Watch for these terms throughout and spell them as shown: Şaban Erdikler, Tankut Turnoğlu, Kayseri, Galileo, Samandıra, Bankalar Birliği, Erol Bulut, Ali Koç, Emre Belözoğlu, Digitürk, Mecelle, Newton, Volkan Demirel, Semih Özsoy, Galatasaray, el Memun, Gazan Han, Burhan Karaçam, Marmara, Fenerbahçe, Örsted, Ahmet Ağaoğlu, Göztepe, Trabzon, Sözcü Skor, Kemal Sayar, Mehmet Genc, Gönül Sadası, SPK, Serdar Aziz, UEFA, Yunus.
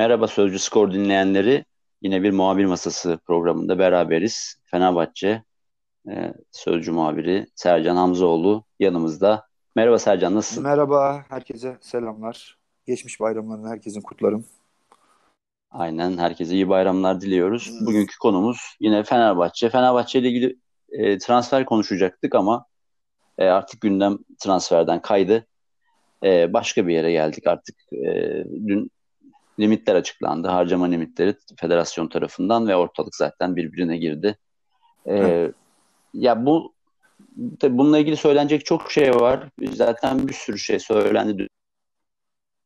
Merhaba Sözcü Skor dinleyenleri. Yine bir muhabir masası programında beraberiz. Fenerbahçe Sözcü muhabiri Sercan Hamzoğlu yanımızda. Merhaba Sercan, nasılsın? Merhaba, herkese selamlar. Geçmiş bayramlarını herkesin kutlarım. Aynen, herkese iyi bayramlar diliyoruz. Bugünkü konumuz yine Fenerbahçe. Fenerbahçe ile ilgili transfer konuşacaktık ama artık gündem transferden kaydı. Başka bir yere geldik artık. Dün limitler açıklandı. Harcama limitleri federasyon tarafından ve ortalık zaten birbirine girdi. Ya bu tabii bununla ilgili söylenecek çok şey var. Zaten bir sürü şey söylendi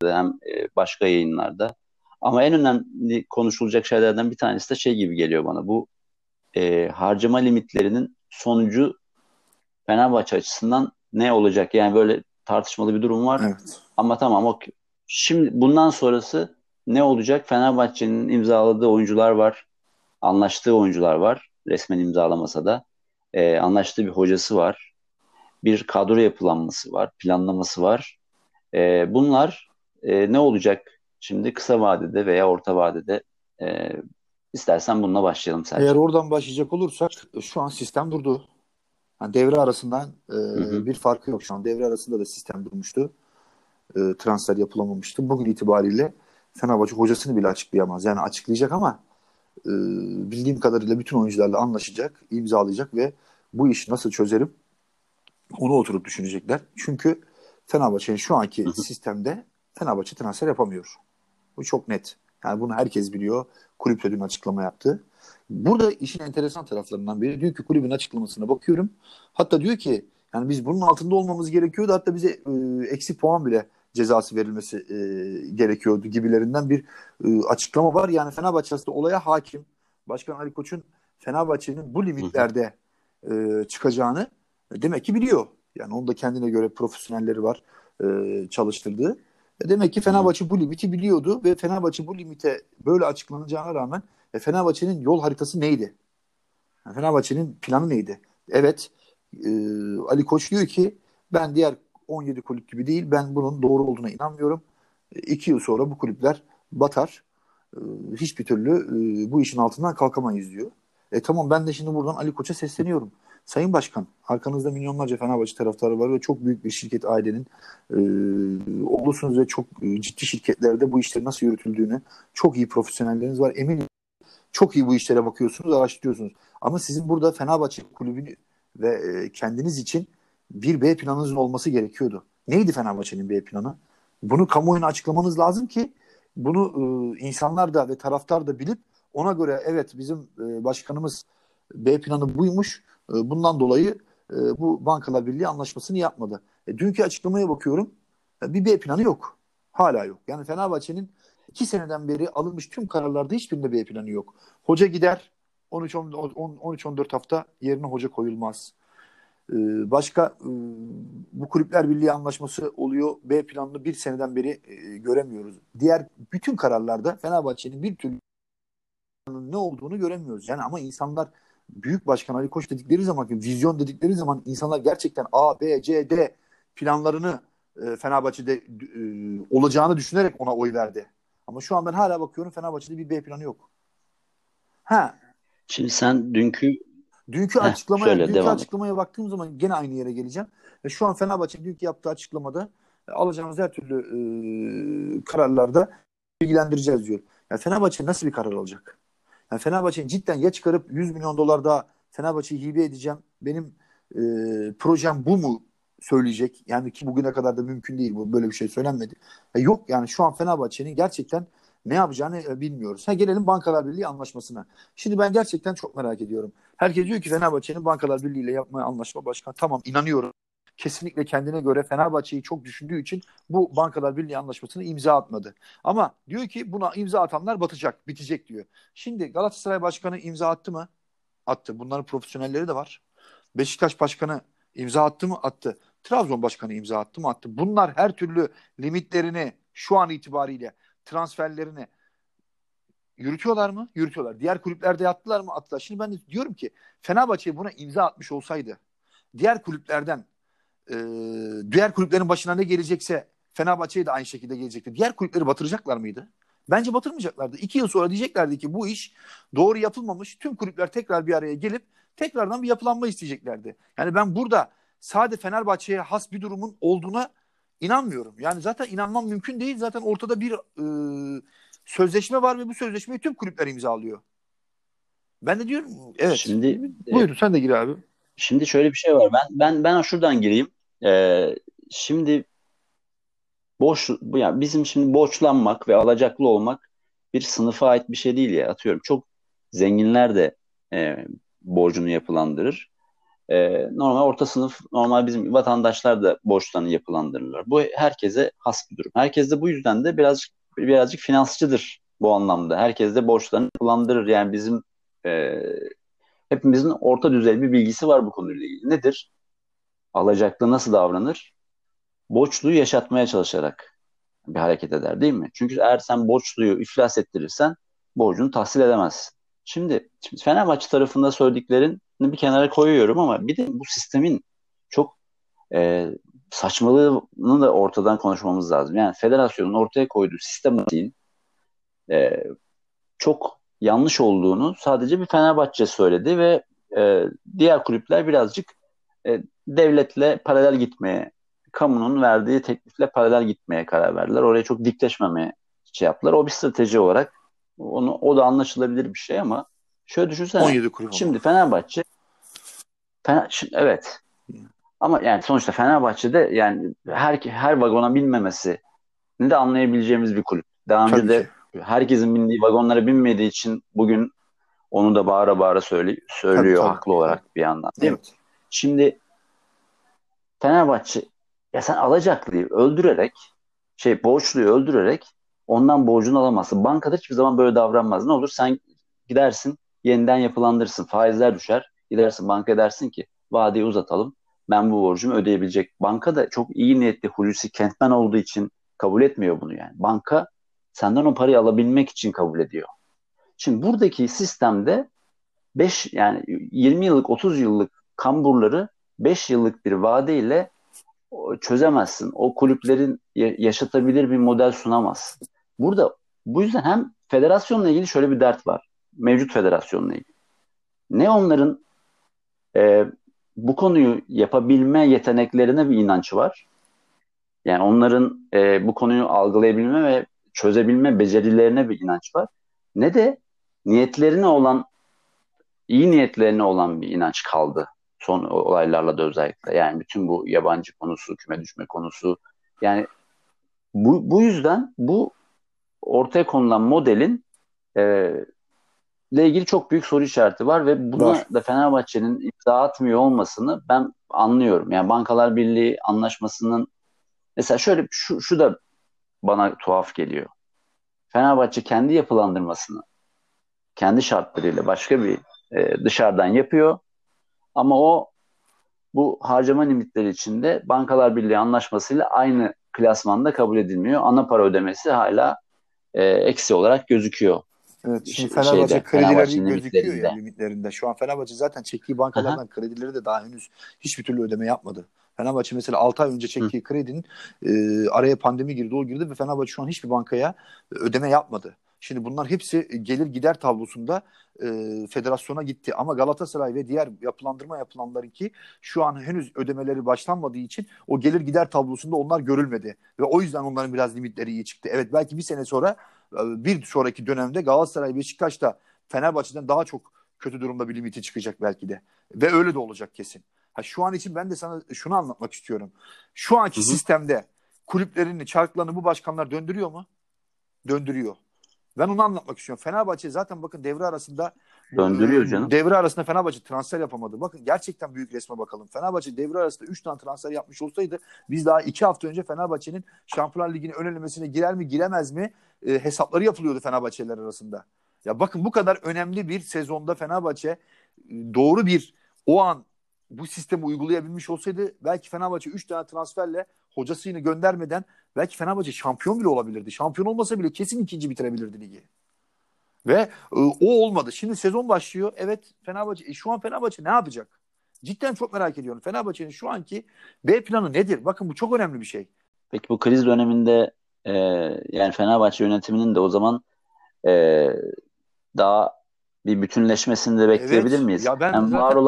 hem başka yayınlarda. Ama en önemli konuşulacak şeylerden bir tanesi de şey gibi geliyor bana. Bu harcama limitlerinin sonucu Fenerbahçe açısından ne olacak? Yani böyle tartışmalı bir durum var. Evet. Ama tamam, okey. Şimdi bundan sonrası ne olacak? Fenerbahçe'nin imzaladığı oyuncular var. Anlaştığı oyuncular var. Resmen imzalamasa da. Anlaştığı bir hocası var. Bir kadro yapılanması var. Planlaması var. Bunlar ne olacak? Şimdi kısa vadede veya orta vadede istersen bununla başlayalım Selçuk. Eğer oradan başlayacak olursak şu an sistem durdu. Yani devre arasından bir farkı yok şu an. Devre arasında da sistem durmuştu. Transfer yapılamamıştı. Bugün itibariyle Fenerbahçe hocasını bile açıklayamaz. Yani açıklayacak ama bildiğim kadarıyla bütün oyuncularla anlaşacak, imzalayacak ve bu işi nasıl çözerim onu oturup düşünecekler. Çünkü Fenerbahçe'nin şu anki sistemde Fenerbahçe transfer yapamıyor. Bu çok net. Yani bunu herkes biliyor. Kulüp de dün açıklama yaptı. Burada işin enteresan taraflarından biri, diyor ki kulübün açıklamasına bakıyorum. Hatta diyor ki yani biz bunun altında olmamız gerekiyordu. Hatta bize eksi puan bile cezası verilmesi gerekiyordu gibilerinden bir açıklama var. Yani Fenerbahçe aslında olaya hakim. Başkan Ali Koç'un Fenerbahçe'nin bu limitlerde çıkacağını demek ki biliyor. Yani onun da kendine göre profesyonelleri var çalıştırdığı. Demek ki Fenerbahçe bu limiti biliyordu ve Fenerbahçe bu limite böyle açıklanacağına rağmen Fenerbahçe'nin yol haritası neydi? Yani Fenerbahçe'nin planı neydi? Evet, Ali Koç diyor ki ben diğer 17 kulüp gibi değil, ben bunun doğru olduğuna inanmıyorum. 2 yıl sonra bu kulüpler batar. Hiçbir türlü bu işin altından kalkamayız diyor. Tamam, ben de şimdi buradan Ali Koç'a sesleniyorum. Sayın Başkan, arkanızda milyonlarca Fenerbahçe taraftarı var ve çok büyük bir şirket ailenin olursunuz ve çok ciddi şirketlerde bu işlerin nasıl yürütüldüğünü, çok iyi profesyonelleriniz var. Eminim çok iyi bu işlere bakıyorsunuz, araştırıyorsunuz. Ama sizin burada Fenerbahçe kulübünü ve kendiniz için bir B planınızın olması gerekiyordu. Neydi Fenerbahçe'nin B planı? Bunu kamuoyuna açıklamanız lazım ki bunu insanlar da ve taraftar da bilip ona göre evet bizim başkanımız B planı buymuş. Bundan dolayı bu Bankalar Birliği anlaşmasını yapmadı. Dünkü açıklamaya bakıyorum. Bir B planı yok. Hala yok. Yani Fenerbahçe'nin 2 seneden beri alınmış tüm kararlarda hiçbirinde B planı yok. Hoca gider. 13-14 hafta yerine hoca koyulmaz. Başka bu Kulüpler Birliği anlaşması oluyor. B planını bir seneden beri göremiyoruz. Diğer bütün kararlarda Fenerbahçe'nin bir türlü ne olduğunu göremiyoruz. Yani ama insanlar Büyük Başkan Ali Koç dedikleri zaman, vizyon dedikleri zaman insanlar gerçekten A, B, C, D planlarını Fenerbahçe'de olacağını düşünerek ona oy verdi. Ama şu an ben hala bakıyorum Fenerbahçe'de bir B planı yok. Ha. Şimdi sen dünkü açıklamaya baktığım zaman gene aynı yere geleceğim. Şu an Fenerbahçe dünkü yaptığı açıklamada alacağımız her türlü kararlarda bilgilendireceğiz diyor. Yani Fenerbahçe nasıl bir karar alacak? Yani Fenerbahçe'nin cidden ya çıkarıp 100 milyon dolar daha Fenerbahçe'yi hibe edeceğim, benim projem bu mu söyleyecek? Yani ki bugüne kadar da mümkün değil, bu böyle bir şey söylenmedi. Yok yani şu an Fenerbahçe'nin gerçekten ne yapacağını bilmiyoruz. Gelelim Bankalar Birliği anlaşmasına. Şimdi ben gerçekten çok merak ediyorum. Herkes diyor ki Fenerbahçe'nin Bankalar Birliği ile yapmaya anlaşma başkan. Tamam, inanıyorum. Kesinlikle kendine göre Fenerbahçe'yi çok düşündüğü için bu Bankalar Birliği anlaşmasını imza atmadı. Ama diyor ki buna imza atanlar batacak, bitecek diyor. Şimdi Galatasaray Başkanı imza attı mı? Attı. Bunların profesyonelleri de var. Beşiktaş Başkanı imza attı mı? Attı. Trabzon Başkanı imza attı mı? Attı. Bunlar her türlü limitlerini şu an itibariyle transferlerini yürütüyorlar mı? Yürütüyorlar. Diğer kulüplerde yaptılar mı? Attılar. Şimdi ben de diyorum ki Fenerbahçe buna imza atmış olsaydı diğer kulüplerden diğer kulüplerin başına ne gelecekse Fenerbahçe'ye de aynı şekilde gelecekti. Diğer kulüpleri batıracaklar mıydı? Bence batırmayacaklardı. 2 yıl sonra diyeceklerdi ki bu iş doğru yapılmamış. Tüm kulüpler tekrar bir araya gelip tekrardan bir yapılanma isteyeceklerdi. Yani ben burada sadece Fenerbahçe'ye has bir durumun olduğuna inanmıyorum. Yani zaten inanmam mümkün değil. Zaten ortada bir sözleşme var ve bu sözleşmeyi tüm kulüpler imzalıyor. Ben de diyorum evet. Şimdi, buyurun sen de gir abi. Şimdi şöyle bir şey var. Ben şuradan gireyim. Şimdi yani bizim şimdi borçlanmak ve alacaklı olmak bir sınıfa ait bir şey değil ya. Atıyorum çok zenginler de borcunu yapılandırır. Normal orta sınıf, normal bizim vatandaşlar da borçlarını yapılandırırlar. Bu herkese has bir durum. Herkes de bu yüzden de birazcık finansçıdır bu anlamda. Herkes de borçlarını yapılandırır. Yani bizim hepimizin orta düzey bir bilgisi var bu konuyla ilgili. Nedir? Alacaklı nasıl davranır? Borçluyu yaşatmaya çalışarak bir hareket eder değil mi? Çünkü eğer sen borçluyu iflas ettirirsen borcunu tahsil edemezsin. Şimdi Fenerbahçe tarafında söylediklerini bir kenara koyuyorum ama bir de bu sistemin çok saçmalığını da ortadan konuşmamız lazım. Yani federasyonun ortaya koyduğu sistematiğin çok yanlış olduğunu sadece bir Fenerbahçe söyledi ve diğer kulüpler birazcık devletle paralel gitmeye, kamunun verdiği teklifle paralel gitmeye karar verdiler. Oraya çok dikleşmemeye şey yaptılar. O bir strateji olarak o da anlaşılabilir bir şey ama şöyle düşünsene. Şimdi Fenerbahçe evet. Ama yani sonuçta Fenerbahçe'de yani her vagona binmemesi ne de anlayabileceğimiz bir kulüp. Daha önce de herkesin bindiği vagonlara binmediği için bugün onu da bağıra bağıra söylüyor tabii. Haklı olarak bir yandan. Değil evet. mi? Şimdi Fenerbahçe ya sen alacaklıyı öldürerek borçluyu öldürerek ondan borcunu alamazsın. Bankada hiçbir zaman böyle davranmaz. Ne olur sen gidersin yeniden yapılandırırsın. Faizler düşer. Gidersin banka dersin ki vadeyi uzatalım. Ben bu borcumu ödeyebilecek. Banka da çok iyi niyetli Hulusi Kentmen olduğu için kabul etmiyor bunu yani. Banka senden o parayı alabilmek için kabul ediyor. Şimdi buradaki sistemde 20 yıllık 30 yıllık kamburları 5 yıllık bir vadeyle çözemezsin. O kulüplerin yaşatabilir bir model sunamaz. Burada bu yüzden hem federasyonla ilgili şöyle bir dert var. Mevcut federasyonla ilgili. Ne onların bu konuyu yapabilme yeteneklerine bir inancı var. Yani onların bu konuyu algılayabilme ve çözebilme becerilerine bir inanç var. Ne de iyi niyetlerine olan bir inanç kaldı. Son olaylarla da özellikle. Yani bütün bu yabancı konusu, küme düşme konusu. Yani bu yüzden bu ortaya konulan modelin ile ilgili çok büyük soru işareti var ve buna da Fenerbahçe'nin imza atmıyor olmasını ben anlıyorum. Yani Bankalar Birliği anlaşmasının mesela şöyle şu da bana tuhaf geliyor. Fenerbahçe kendi yapılandırmasını kendi şartlarıyla başka bir dışarıdan yapıyor. Ama bu harcama limitleri içinde Bankalar Birliği anlaşmasıyla aynı klasmanda kabul edilmiyor. Ana para ödemesi hala eksi olarak gözüküyor. Evet, şimdi Fenerbahçe kredileri gözüküyor ya limitlerinde. Şu an Fenerbahçe zaten çektiği bankalardan kredileri de daha henüz hiçbir türlü ödeme yapmadı. Fenerbahçe mesela 6 ay önce çektiği kredinin araya pandemi girdi, o girdi ve Fenerbahçe şu an hiçbir bankaya ödeme yapmadı. Şimdi bunlar hepsi gelir gider tablosunda federasyona gitti. Ama Galatasaray ve diğer yapılanların ki şu an henüz ödemeleri başlanmadığı için o gelir gider tablosunda onlar görülmedi. Ve o yüzden onların biraz limitleri iyi çıktı. Evet belki bir sene sonra bir sonraki dönemde Galatasaray, Beşiktaş da Fenerbahçe'den daha çok kötü durumda bir limiti çıkacak belki de. Ve öyle de olacak kesin. Şu an için ben de sana şunu anlatmak istiyorum. Şu anki sistemde kulüplerini, çarklarını bu başkanlar döndürüyor mu? Döndürüyor. Ben onu anlatmak istiyorum. Fenerbahçe zaten bakın devre arasında döndürüyor canım. Devre arasında Fenerbahçe transfer yapamadı. Bakın gerçekten büyük resme bakalım. Fenerbahçe devre arasında 3 tane transfer yapmış olsaydı biz daha 2 hafta önce Fenerbahçe'nin Şampiyonlar Ligi'nin ön elemesine girer mi giremez mi hesapları yapılıyordu Fenerbahçeliler arasında. Ya bakın bu kadar önemli bir sezonda Fenerbahçe doğru bir o an bu sistemi uygulayabilmiş olsaydı belki Fenerbahçe 3 tane transferle hocasını göndermeden belki Fenerbahçe şampiyon bile olabilirdi. Şampiyon olmasa bile kesin 2. bitirebilirdi ligi. Ve o olmadı. Şimdi sezon başlıyor. Evet Fenerbahçe şu an Fenerbahçe ne yapacak? Cidden çok merak ediyorum. Fenerbahçe'nin şu anki B planı nedir? Bakın bu çok önemli bir şey. Peki bu kriz döneminde yani Fenerbahçe yönetiminin de o zaman daha bir bütünleşmesini de bekleyebilir miyiz? Ya yani zaten...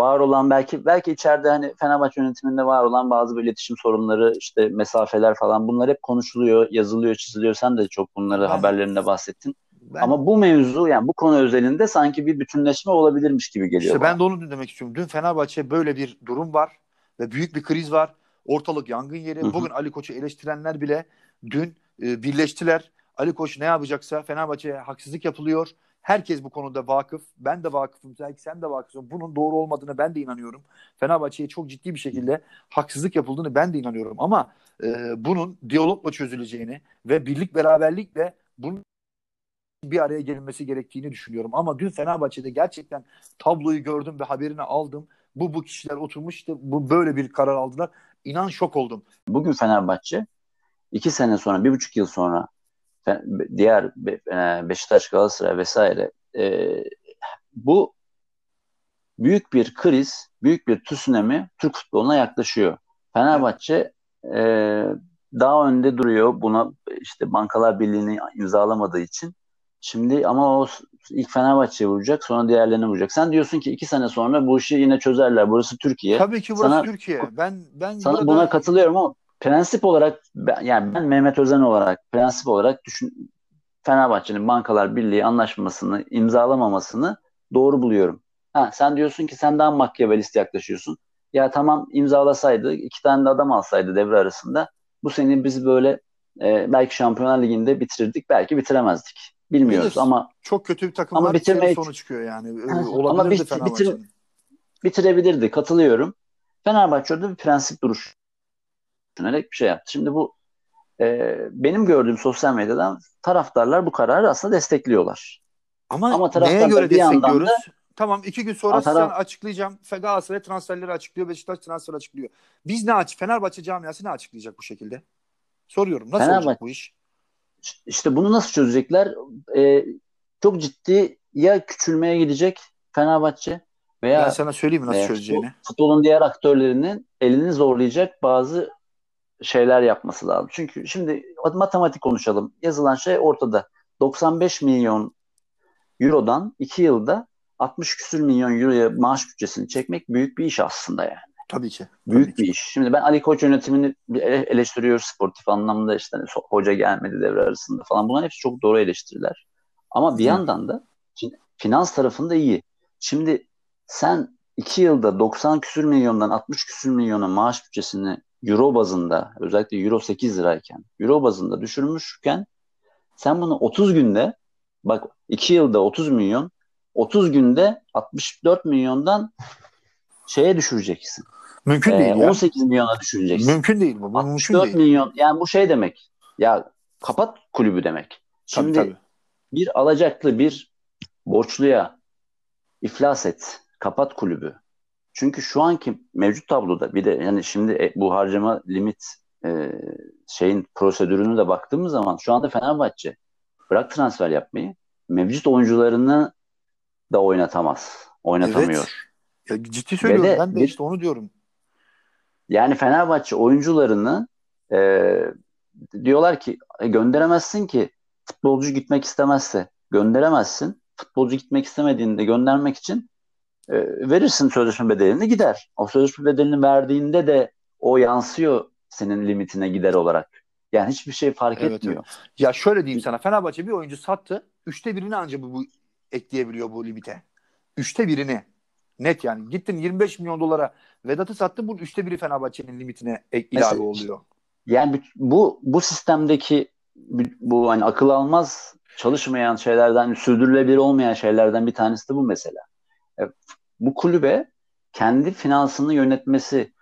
var olan belki içeride hani Fenerbahçe yönetiminde var olan bazı böyle iletişim sorunları, işte mesafeler falan, bunlar hep konuşuluyor, yazılıyor, çiziliyor. Sen de çok bunları haberlerinde bahsettin. Ama bu mevzu, yani bu konu özelinde sanki bir bütünleşme olabilirmiş gibi geliyor. İşte ben de onu demek istiyorum. Dün Fenerbahçe böyle bir durum var ve büyük bir kriz var. Ortalık yangın yeri. Hı-hı. Bugün Ali Koç'u eleştirenler bile dün birleştiler. Ali Koç ne yapacaksa, Fenerbahçe'ye haksızlık yapılıyor. Herkes bu konuda vakıf. Ben de vakıfım. Belki sen de vakıfsın. Bunun doğru olmadığını ben de inanıyorum. Fenerbahçe'ye çok ciddi bir şekilde haksızlık yapıldığını ben de inanıyorum. Ama bunun diyalogla çözüleceğini ve birlik beraberlikle bunun bir araya gelinmesi gerektiğini düşünüyorum. Ama dün Fenerbahçe'de gerçekten tabloyu gördüm ve haberini aldım. Bu kişiler oturmuş, işte bu böyle bir karar aldılar. İnan şok oldum. Bugün Fenerbahçe 2 sene sonra, 1,5 yıl sonra diğer Beşiktaş, Galatasaray vesaire bu büyük bir kriz, büyük bir tsunami Türk futboluna yaklaşıyor. Fenerbahçe daha önde duruyor. Buna işte Bankalar Birliği'ni imzalamadığı için. Şimdi ama o ilk Fenerbahçe'ye vuracak, sonra diğerlerine vuracak. Sen diyorsun ki 2 sene sonra bu işi yine çözerler. Burası Türkiye. Tabii ki burası Türkiye. Ben sana burada... buna katılıyorum ama prensip olarak, yani ben Mehmet Özen olarak prensip olarak düşün, Fenerbahçe'nin Bankalar Birliği anlaşmasını imzalamamasını doğru buluyorum. Sen diyorsun ki sen daha makyavelist yaklaşıyorsun. Ya tamam, imzalasaydı, 2 tane de adam alsaydı devre arasında, bu sene biz böyle belki Şampiyonlar Ligi'nde bitirirdik, belki bitiremezdik. Bilmiyoruz evet, ama çok kötü bir takımlar bitirme sonu çıkıyor yani. Olabilirdi Fenerbahçe'nin. Bitirebilirdi. Katılıyorum. Fenerbahçe orada bir prensip duruşu düşünerek bir şey yaptı. Şimdi bu benim gördüğüm sosyal medyadan taraftarlar bu kararı aslında destekliyorlar. Ama neye göre destekliyoruz? Da, tamam, 2 gün sonra sen açıklayacağım. Galatasaray transferleri açıklıyor, Beşiktaş transferleri açıklıyor. Biz ne Fenerbahçe camiası ne açıklayacak bu şekilde? Soruyorum. Nasıl olacak bu iş? İşte bunu nasıl çözecekler? Çok ciddi ya küçülmeye gidecek Fenerbahçe veya ben sana söyleyeyim mi nasıl çözeceğini. Futbolun diğer aktörlerinin elini zorlayacak bazı şeyler yapması lazım. Çünkü şimdi matematik konuşalım. Yazılan şey ortada. 95 milyon eurodan 2 yılda 60 küsür milyon euroya maaş bütçesini çekmek büyük bir iş aslında yani. Tabii ki. Büyük bir iş. Şimdi ben Ali Koç yönetimini eleştiriyor sportif anlamda, işte hani hoca gelmedi devre arasında falan. Bunların hepsi çok doğru eleştiriler. Ama bir yandan da şimdi finans tarafında iyi. Şimdi sen 2 yılda 90 küsür milyondan 60 küsür milyona maaş bütçesini euro bazında, özellikle euro 8 lirayken, euro bazında düşürmüşken sen bunu 30 günde, bak 2 yılda 30 milyon, 30 günde 64 milyondan şeye düşüreceksin. Mümkün değil ya. 18 milyona düşüreceksin. Mümkün değil bu. 64 milyon. Yani bu şey demek. Ya kapat kulübü demek. Şimdi tabii. Bir alacaklı, bir borçluya iflas et. Kapat kulübü. Çünkü şu anki mevcut tabloda bir de yani şimdi bu harcama limit şeyin prosedürünü de baktığımız zaman şu anda Fenerbahçe bırak transfer yapmayı, mevcut oyuncularını da oynatamaz. Oynatamıyor. Evet. Ya, ciddi söylüyorum. Ben de işte onu diyorum. Yani Fenerbahçe oyuncularını diyorlar ki gönderemezsin ki, futbolcu gitmek istemezse gönderemezsin. Futbolcu gitmek istemediğinde göndermek için verirsin sözleşme bedelini, gider. O sözleşme bedelini verdiğinde de o yansıyor senin limitine gider olarak. Yani hiçbir şey fark etmiyor. Evet. Ya şöyle diyeyim sana, Fenerbahçe bir oyuncu sattı. 3'te 1'ini ancak bu ekleyebiliyor bu limite. 3'te 1'ini. Net yani. Gittin 25 milyon dolara Vedat'ı sattın, bunun 3'te 1'i Fenerbahçe'nin limitine ilave oluyor. Yani bu sistemdeki bu hani akıl almaz çalışmayan şeylerden, sürdürülebilir olmayan şeylerden bir tanesi de bu mesela. Bu kulübe kendi finansını yönetmesi,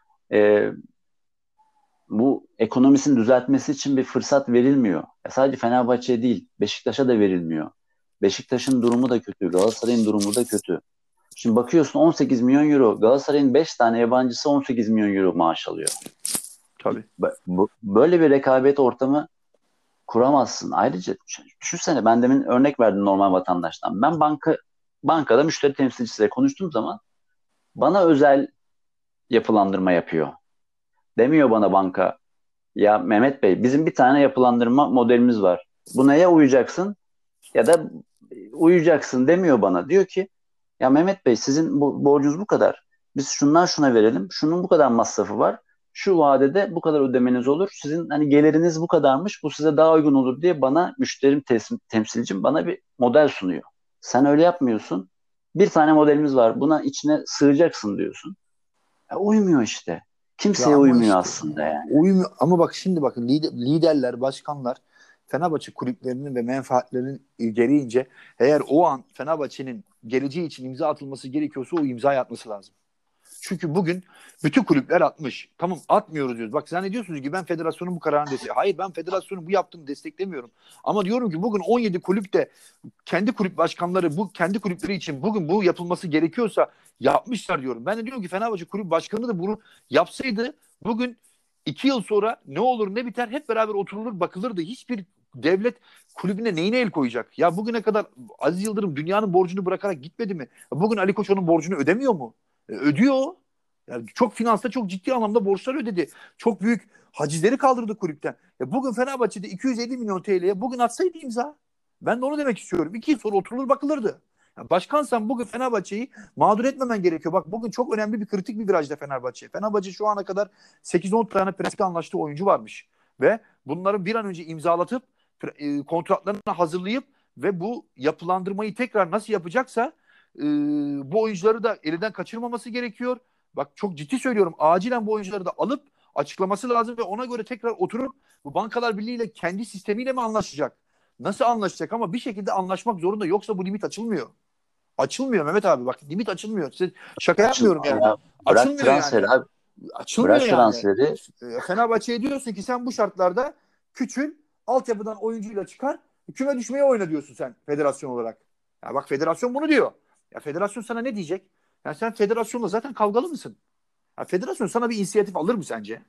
bu ekonomisini düzeltmesi için bir fırsat verilmiyor. Sadece Fenerbahçe'ye değil, Beşiktaş'a da verilmiyor. Beşiktaş'ın durumu da kötü, Galatasaray'ın durumu da kötü. Şimdi bakıyorsun 18 milyon euro. Galatasaray'ın 5 tane yabancısı 18 milyon euro maaş alıyor. Tabii. Böyle bir rekabet ortamı kuramazsın. Ayrıca düşünsene, ben demin örnek verdim normal vatandaştan. Ben bankada müşteri temsilcisiyle konuştuğum zaman bana özel yapılandırma yapıyor. Demiyor bana banka Ya Mehmet Bey, bizim bir tane yapılandırma modelimiz var. Bu neye uyacaksın ya da uyacaksın demiyor bana. Diyor ki ya Mehmet Bey, sizin borcunuz bu kadar. Biz şundan şuna verelim. Şunun bu kadar masrafı var. Şu vadede bu kadar ödemeniz olur. Sizin hani geliriniz bu kadarmış. Bu size daha uygun olur diye bana müşterim, temsilcim bana bir model sunuyor. Sen öyle yapmıyorsun. Bir tane modelimiz var. Buna içine sığacaksın diyorsun. Ya uymuyor işte. Kimseye ya uymuyor işte, aslında yani. Uymuyor. Ama bak şimdi bakın liderler, başkanlar Fenerbahçe kulüplerinin ve menfaatlerinin gereğince eğer o an Fenerbahçe'nin geleceği için imza atılması gerekiyorsa o imzayı atması lazım. Çünkü bugün bütün kulüpler atmış. Tamam, atmıyoruz diyoruz. Bak zannediyorsunuz ki ben federasyonun bu kararını destekliyorum. Hayır, ben federasyonun bu yaptığını desteklemiyorum. Ama diyorum ki bugün 17 kulüp de kendi kulüp başkanları bu kendi kulüpleri için bugün bu yapılması gerekiyorsa yapmışlar diyorum. Ben de diyorum ki Fenerbahçe kulüp başkanı da bunu yapsaydı bugün 2 yıl sonra ne olur ne biter hep beraber oturulur bakılırdı. Hiçbir devlet kulübüne neyine el koyacak? Ya bugüne kadar Aziz Yıldırım dünyanın borcunu bırakarak gitmedi mi? Bugün Ali Koç onun borcunu ödemiyor mu? Ödüyor. Yani çok finansta çok ciddi anlamda borçlar ödedi. Çok büyük hacizleri kaldırdı kulüpten. Ya bugün Fenerbahçe'de 250 milyon TL'ye bugün atsaydı imza. Ben de onu demek istiyorum. 2 yıl sonra oturulur bakılırdı. Ya başkansan bugün Fenerbahçe'yi mağdur etmemen gerekiyor. Bak bugün çok önemli bir kritik bir virajda Fenerbahçe. Fenerbahçe şu ana kadar 8-10 tane prensle anlaştığı oyuncu varmış. Ve bunların bir an önce imzalatıp kontratlarını hazırlayıp ve bu yapılandırmayı tekrar nasıl yapacaksa bu oyuncuları da elinden kaçırmaması gerekiyor. Bak çok ciddi söylüyorum. Acilen bu oyuncuları da alıp açıklaması lazım ve ona göre tekrar oturup bu Bankalar Birliği ile kendi sistemiyle mi anlaşacak? Nasıl anlaşacak? Ama bir şekilde anlaşmak zorunda. Yoksa bu limit açılmıyor. Açılmıyor Mehmet abi. Bak limit açılmıyor. Size şaka yapmıyorum yani. Ya, açılmıyor yani. Abi. Açılmıyor yani. Transferi. Fenerbahçe'ye diyorsun ki sen bu şartlarda küçül, altyapıdan oyuncuyla çıkar, küme düşmeye oyna diyorsun sen federasyon olarak. Ya bak federasyon bunu diyor. Ya federasyon sana ne diyecek? Ya sen federasyonla zaten kavgalı mısın? Ya federasyon sana bir inisiyatif alır mı sence?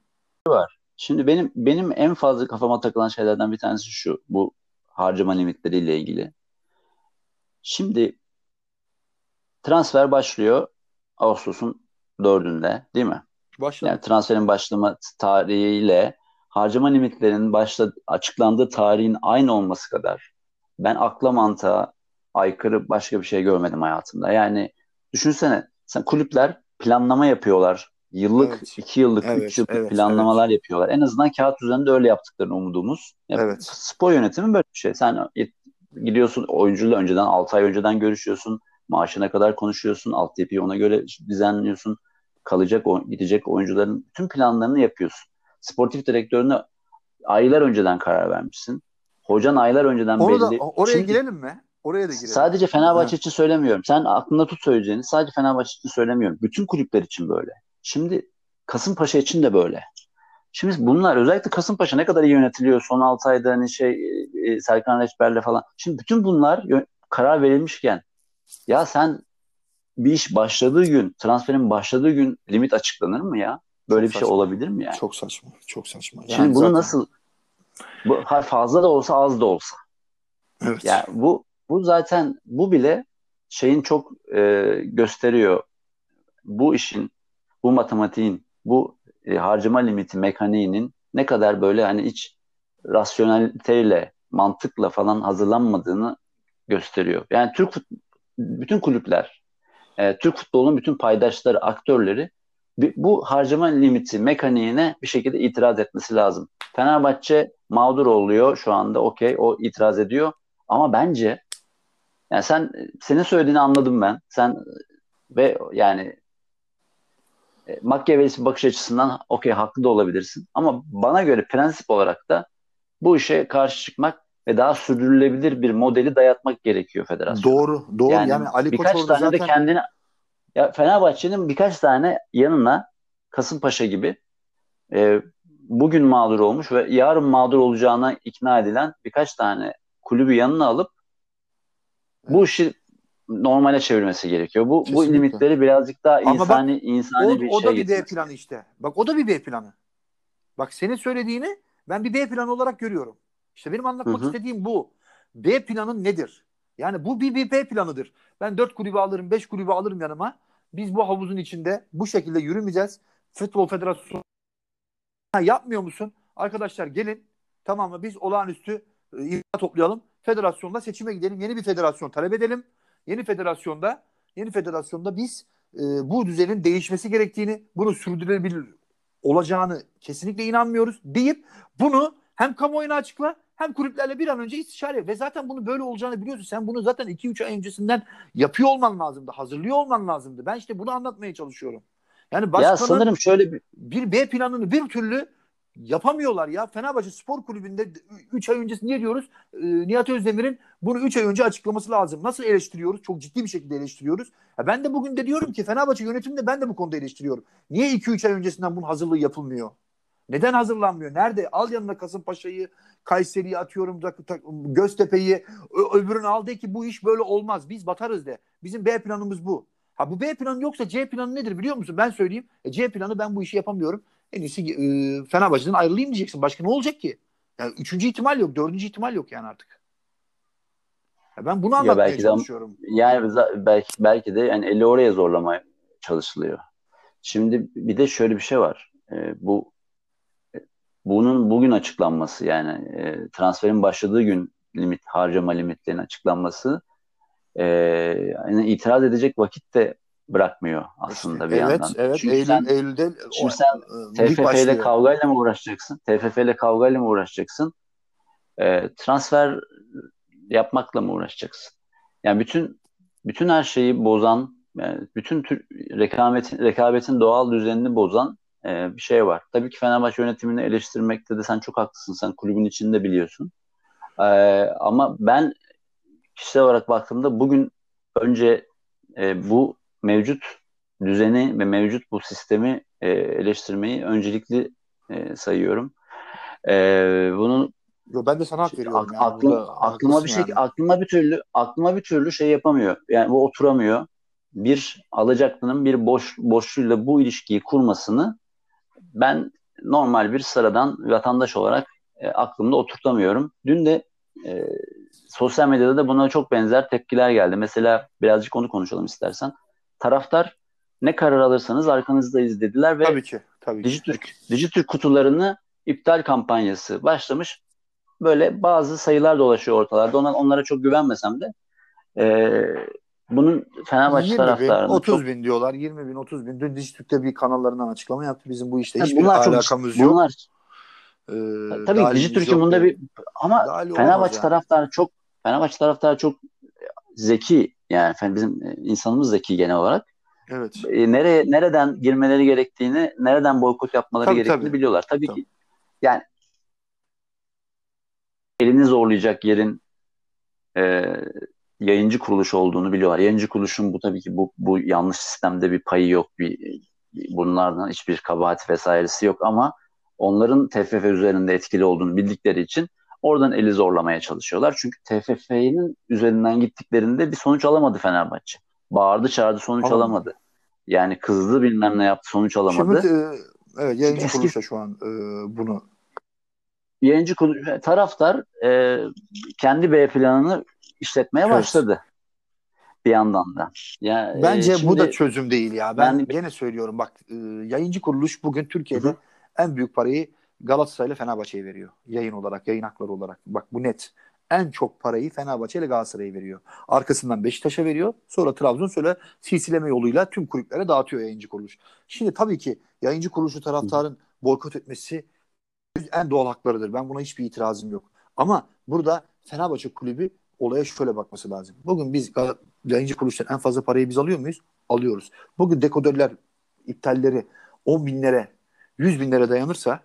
Var. Şimdi benim en fazla kafama takılan şeylerden bir tanesi şu. Bu harcama limitleriyle ilgili. Şimdi transfer başlıyor Ağustos'un 4'ünde değil mi? Başladı. Yani transferin başlama tarihiyle harcama limitlerinin açıklandığı tarihin aynı olması kadar ben akla mantığa aykırı başka bir şey görmedim hayatımda. Yani düşünsene sen kulüpler planlama yapıyorlar. Yıllık, 2 yıllık, 3 yıllık planlamalar yapıyorlar. En azından kağıt üzerinde öyle yaptıklarını umduğumuz. Yani spor yönetimi böyle bir şey. Sen gidiyorsun oyuncuyla önceden 6 ay önceden görüşüyorsun. Maaşına kadar konuşuyorsun. Altyapıyı ona göre düzenliyorsun. Kalacak, gidecek oyuncuların tüm planlarını yapıyorsun. Sportif direktörüne aylar önceden karar vermişsin. Hocan aylar önceden belli. Oraya girelim mi? Oraya da girelim. Sadece Fenerbahçe için söylemiyorum. Sen aklında tut söyleyeceğini. Sadece Fenerbahçe için söylemiyorum. Bütün kulüpler için böyle. Şimdi Kasımpaşa için de böyle. Şimdi bunlar özellikle Kasımpaşa ne kadar iyi yönetiliyor son 6 ayda hani Serkan Reçber'le falan. Şimdi bütün bunlar karar verilmişken ya sen bir iş başladığı gün, transferin başladığı gün limit açıklanır mı ya? Böyle çok bir saçma. Şey olabilir mi yani? Çok saçma. Çok saçma. Yani şimdi bunu zaten... nasıl fazla da olsa az da olsa. Evet. Yani bu zaten bu bile şeyin çok gösteriyor. Bu işin, bu matematiğin, bu harcama limiti mekaniğinin ne kadar böyle hani hiç rasyoneliteyle, mantıkla falan hazırlanmadığını gösteriyor. Yani bütün kulüpler, Türk futbolunun bütün paydaşları, aktörleri bu harcama limiti mekaniğine bir şekilde itiraz etmesi lazım. Fenerbahçe mağdur oluyor şu anda, okey, o itiraz ediyor. Ama bence yani senin söylediğini anladım ben. Sen ve yani Machiavelli'si bakış açısından okey haklı da olabilirsin. Ama bana göre prensip olarak da bu işe karşı çıkmak ve daha sürdürülebilir bir modeli dayatmak gerekiyor federasyona. Doğru. Yani Ali Koç orada zaten... de kendine ya Fenerbahçe'nin birkaç tane yanına Kasımpaşa gibi bugün mağdur olmuş ve yarın mağdur olacağına ikna edilen birkaç tane kulübü yanına alıp bu işi normale çevirmesi gerekiyor. Bu limitleri birazcık daha insani bir şey. O da bir B planı işte. Bak o da bir B planı. Bak senin söylediğini ben bir B planı olarak görüyorum. İşte benim anlatmak istediğim bu. B planın nedir? Yani bu bir B planıdır. Ben 4 kulübü alırım, 5 kulübü alırım yanıma. Biz bu havuzun içinde bu şekilde yürümeyeceğiz. Futbol Federasyonu yapmıyor musun? Arkadaşlar gelin, tamam mı? Biz olağanüstü imza toplayalım. Federasyonda seçime gidelim. Yeni bir federasyon talep edelim. Yeni federasyonda biz bu düzenin değişmesi gerektiğini, bunu sürdürülebilir olacağını kesinlikle inanmıyoruz deyip bunu hem kamuoyuna açıkla hem kulüplerle bir an önce istişare. Ve zaten bunu böyle olacağını biliyorsun. Sen bunu zaten 2-3 ay öncesinden yapıyor olman lazımdı. Hazırlıyor olman lazımdı. Ben işte bunu anlatmaya çalışıyorum. Yani başkanın sanırım şöyle bir B planını bir türlü yapamıyorlar ya. Fenerbahçe Spor Kulübü'nde 3 ay öncesi ne diyoruz? Nihat Özdemir'in bunu 3 ay önce açıklaması lazım. Nasıl eleştiriyoruz? Çok ciddi bir şekilde eleştiriyoruz. Ya ben de bugün de diyorum ki Fenerbahçe yönetiminde ben de bu konuda eleştiriyorum. Niye 2-3 ay öncesinden bunun hazırlığı yapılmıyor? Neden hazırlanmıyor? Nerede? Al yanına Kasımpaşa'yı, Kayseri'yi atıyorum, Göztepe'yi, öbürünü al de ki bu iş böyle olmaz. Biz batarız de. Bizim B planımız bu. Ha bu B planı yoksa C planı nedir biliyor musun? Ben söyleyeyim. C planı ben bu işi yapamıyorum. En iyisi Fenerbahçe'den ayrılayım diyeceksin. Başka ne olacak ki? Yani üçüncü ihtimal yok. Dördüncü ihtimal yok yani artık. Ya ben bunu anlatmaya çalışıyorum. Yani belki de yani eli oraya zorlamaya çalışılıyor. Şimdi bir de şöyle bir şey var. Bunun bugün açıklanması yani transferin başladığı gün harcama limitlerinin açıklanması yani itiraz edecek vakit de bırakmıyor aslında bir yandan. Evet. Çünkü Eylül'de şimdi sen TFF'yle kavgayla mı uğraşacaksın? Transfer yapmakla mı uğraşacaksın? Yani bütün her şeyi bozan, yani bütün rekabetin doğal düzenini bozan bir şey var. Tabii ki Fenerbahçe yönetimini eleştirmekte de sen çok haklısın. Sen kulübün içinde biliyorsun. Ama ben kişisel olarak baktığımda bugün önce bu mevcut düzeni ve mevcut bu sistemi eleştirmeyi öncelikli sayıyorum. Bunun ben de sana hak veriyorum. Aklıma bir türlü şey yapamıyor. Yani bu oturamıyor. Bir alacaklının bir boşluğuyla bu ilişkiyi kurmasını ben normal bir sıradan vatandaş olarak aklımda oturtamıyorum. Dün de sosyal medyada da buna çok benzer tepkiler geldi. Mesela birazcık onu konuşalım istersen. Taraftar ne karar alırsanız arkanızdayız dediler ve tabii ki. Digitürk kutularını iptal kampanyası başlamış. Böyle bazı sayılar dolaşıyor ortalarda. Onlara çok güvenmesem de bunun Fenerbahçe taraftarının 30 bin diyorlar. 20 bin, 30 bin. Dün Digitürk'te bir kanallarından açıklama yaptı. Bizim bu işte hiçbir alakamız yok. Tabii Digitürk'ün bunda bir ama Fenerbahçe taraftarı çok zeki. Yani bizim insanımız zeki genel olarak. Evet. Nereden girmeleri gerektiğini, nereden boykot yapmaları gerektiğini biliyorlar. Tabii ki. Yani elini zorlayacak yerin yayıncı kuruluş olduğunu biliyorlar. Yayıncı kuruluşun bu tabii ki bu yanlış sistemde bir payı yok. Bunlardan hiçbir kabahati vesairesi yok ama onların TFF üzerinde etkili olduğunu bildikleri için oradan eli zorlamaya çalışıyorlar. Çünkü TFF'nin üzerinden gittiklerinde bir sonuç alamadı Fenerbahçe. Bağırdı çağırdı sonuç alamadı. Yani kızdı bilmem ne yaptı sonuç alamadı. Şimdi yayıncı kuruluşa şu an bunu. Yayıncı kuruluş taraftar kendi B planını işletmeye başladı bir yandan da. Yani, bence bu da çözüm değil ya. Ben gene söylüyorum bak yayıncı kuruluş bugün Türkiye'de en büyük parayı Galatasaray ile Fenerbahçe'ye veriyor. Yayın olarak, yayın hakları olarak. Bak bu net. En çok parayı Fenerbahçe ile Galatasaray'a veriyor. Arkasından Beşiktaş'a veriyor. Sonra Trabzon şöyle silsileme yoluyla tüm kulüplere dağıtıyor yayıncı kuruluş. Şimdi tabii ki yayıncı kuruluşu taraftarın boykot etmesi en doğal haklarıdır. Ben buna hiçbir itirazım yok. Ama burada Fenerbahçe kulübü olaya şöyle bakması lazım. Bugün biz yayıncı kuruluştan en fazla parayı biz alıyor muyuz? Alıyoruz. Bugün dekodörler iptalleri 10 binlere 100 binlere dayanırsa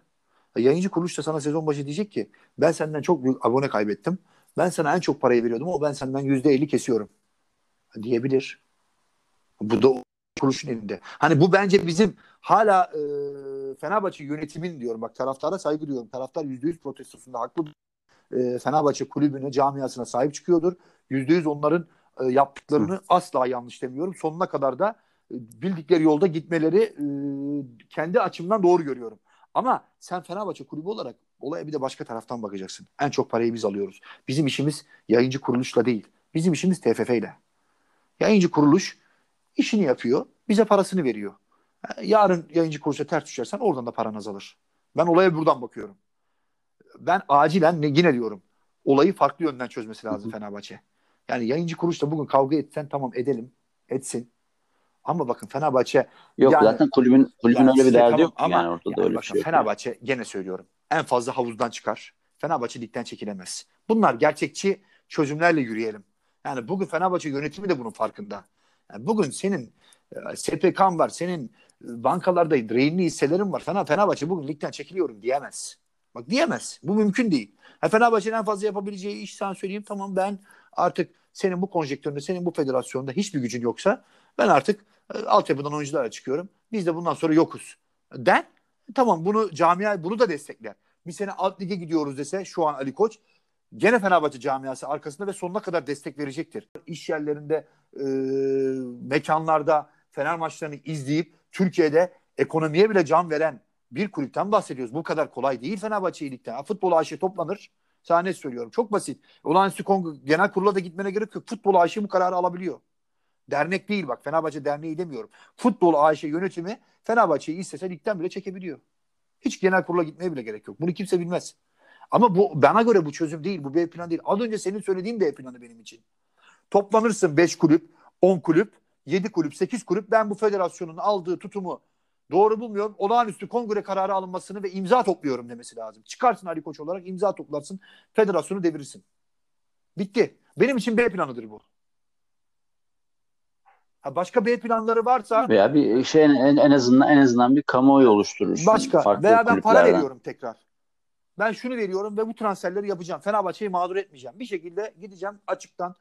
yayıncı kuruluş da sana sezon başı diyecek ki ben senden çok büyük abone kaybettim. Ben sana en çok parayı veriyordum ama ben senden %50 kesiyorum. Diyebilir. Bu da o kuruluşun elinde. Hani bu bence bizim hala Fenerbahçe yönetimin diyorum. Bak taraftara saygı duyuyorum. Taraftar %100 protestosunda haklı. Fenerbahçe kulübüne, camiasına sahip çıkıyordur. %100 onların yaptıklarını asla yanlış demiyorum. Sonuna kadar da bildikleri yolda gitmeleri kendi açımdan doğru görüyorum. Ama sen Fenerbahçe kulübü olarak olaya bir de başka taraftan bakacaksın. En çok parayı biz alıyoruz. Bizim işimiz yayıncı kuruluşla değil. Bizim işimiz TFF ile. Yayıncı kuruluş işini yapıyor. Bize parasını veriyor. Yarın yayıncı kuruluşa ters düşersen oradan da paran azalır. Ben olaya buradan bakıyorum. ben acilen yine diyorum, olayı farklı yönden çözmesi lazım Fenerbahçe. Yani yayıncı kuruluşla bugün kavga etsen tamam etsin. Ama bakın Fenerbahçe... Yok yani, zaten kulübün öyle bir derdi yok ama, yani ortada yani öyle bir şey yok. Fenerbahçe gene söylüyorum en fazla havuzdan çıkar. Fenerbahçe ligden çekilemez. Bunlar gerçekçi çözümlerle yürüyelim. Yani bugün Fenerbahçe yönetimi de bunun farkında. Yani bugün senin SPK'n var, senin bankalarda reyinli hisselerin var. Fenerbahçe bugün ligden çekiliyorum diyemez. Bak diyemez. Bu mümkün değil. Fenerbahçe'nin en fazla yapabileceği iş, sen söyleyeyim tamam ben artık senin bu konjektöründe, senin bu federasyonda hiçbir gücün yoksa ben artık altyapıdan oyunculara çıkıyorum. Biz de bundan sonra yokuz. Den. Tamam bunu camia bunu da destekler. Bir sene alt lige gidiyoruz dese şu an Ali Koç gene Fenerbahçe camiası arkasında ve sonuna kadar destek verecektir. İş yerlerinde, mekanlarda Fener maçlarını izleyip Türkiye'de ekonomiye bile can veren bir kulüpten bahsediyoruz. Bu kadar kolay değil Fenerbahçe ligden. Futbol AŞ toplanır. Sana ne söylüyorum? Çok basit. Olağanüstü genel kurula da gitmene gerek yok. Futbol AŞ bu kararı alabiliyor. Dernek değil bak. Fenerbahçe derneği demiyorum. Futbol AŞ yönetimi Fenerbahçe'yi istese ligden bile çekebiliyor. Hiç genel kurula gitmeye bile gerek yok. Bunu kimse bilmez. Ama bu bana göre bu çözüm değil. Bu B planı değil. Az önce senin söylediğin B planı benim için. Toplanırsın 5 kulüp, 10 kulüp, 7 kulüp, 8 kulüp. Ben bu federasyonun aldığı tutumu doğru bulmuyorum. Olağanüstü kongre kararı alınmasını ve imza topluyorum demesi lazım. Çıkarsın Ali Koç olarak imza toplarsın. Federasyonu devirirsin. Bitti. Benim için B planıdır bu. Ha başka B planları varsa veya bir şey en azından bir kamuoyu oluşturursun. Başka veya ben para veriyorum tekrar. Ben şunu veriyorum ve bu transferleri yapacağım. Fenerbahçe'yi mağdur etmeyeceğim. Bir şekilde gideceğim açıktan